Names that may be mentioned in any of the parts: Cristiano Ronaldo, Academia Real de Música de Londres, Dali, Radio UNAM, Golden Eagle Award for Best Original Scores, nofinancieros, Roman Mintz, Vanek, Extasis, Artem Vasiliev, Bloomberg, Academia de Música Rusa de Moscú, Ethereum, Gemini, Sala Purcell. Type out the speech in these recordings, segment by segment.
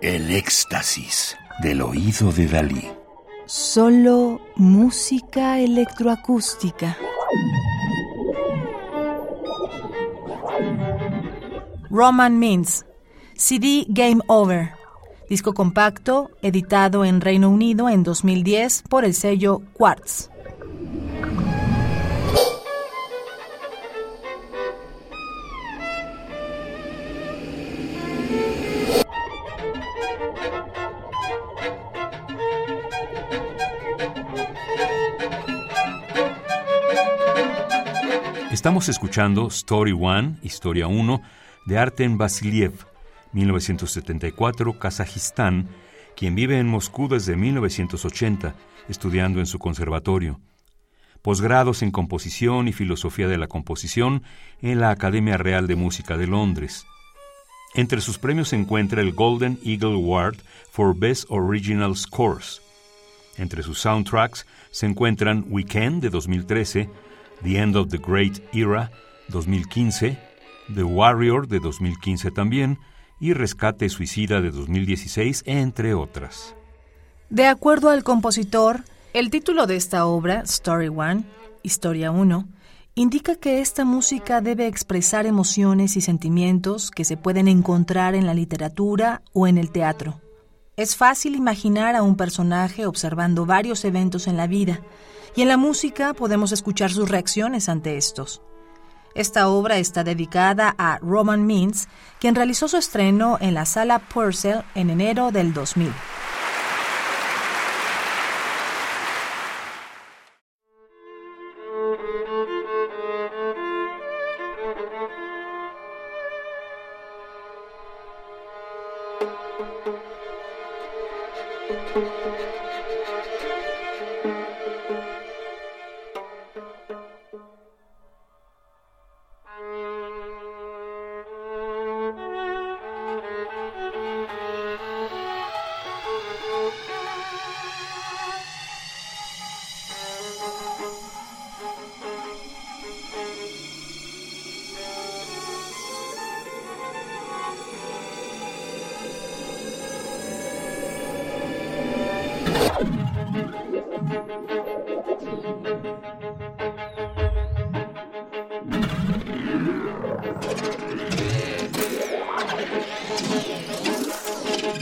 El éxtasis del oído de Dalí. Solo música electroacústica. Roman Mintz, CD Game Over, disco compacto editado en Reino Unido en 2010 por el sello Quartz. Estamos escuchando Story 1, Historia 1, de Artem Vasiliev, 1974, Kazajistán, quien vive en Moscú desde 1980, estudiando en su conservatorio. Posgrados en composición y filosofía de la composición en la Academia Real de Música de Londres. Entre sus premios se encuentra el Golden Eagle Award for Best Original Scores. Entre sus soundtracks se encuentran Weekend, de 2013, The End of the Great Era, 2015, The Warrior, de 2015 también, y Rescate Suicida, de 2016, entre otras. De acuerdo al compositor, el título de esta obra, Story 1, Historia 1, indica que esta música debe expresar emociones y sentimientos que se pueden encontrar en la literatura o en el teatro. Es fácil imaginar a un personaje observando varios eventos en la vida, y en la música podemos escuchar sus reacciones ante estos. Esta obra está dedicada a Roman Mintz, quien realizó su estreno en la Sala Purcell en enero del 2000.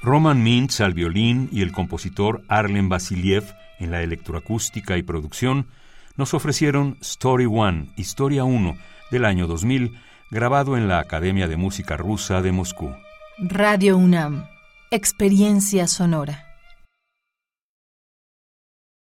Roman Mintz al violín y el compositor Artem Vasiliev en la electroacústica y producción nos ofrecieron Story 1, Historia 1, del año 2000, grabado en la Academia de Música Rusa de Moscú. Radio UNAM, experiencia sonora.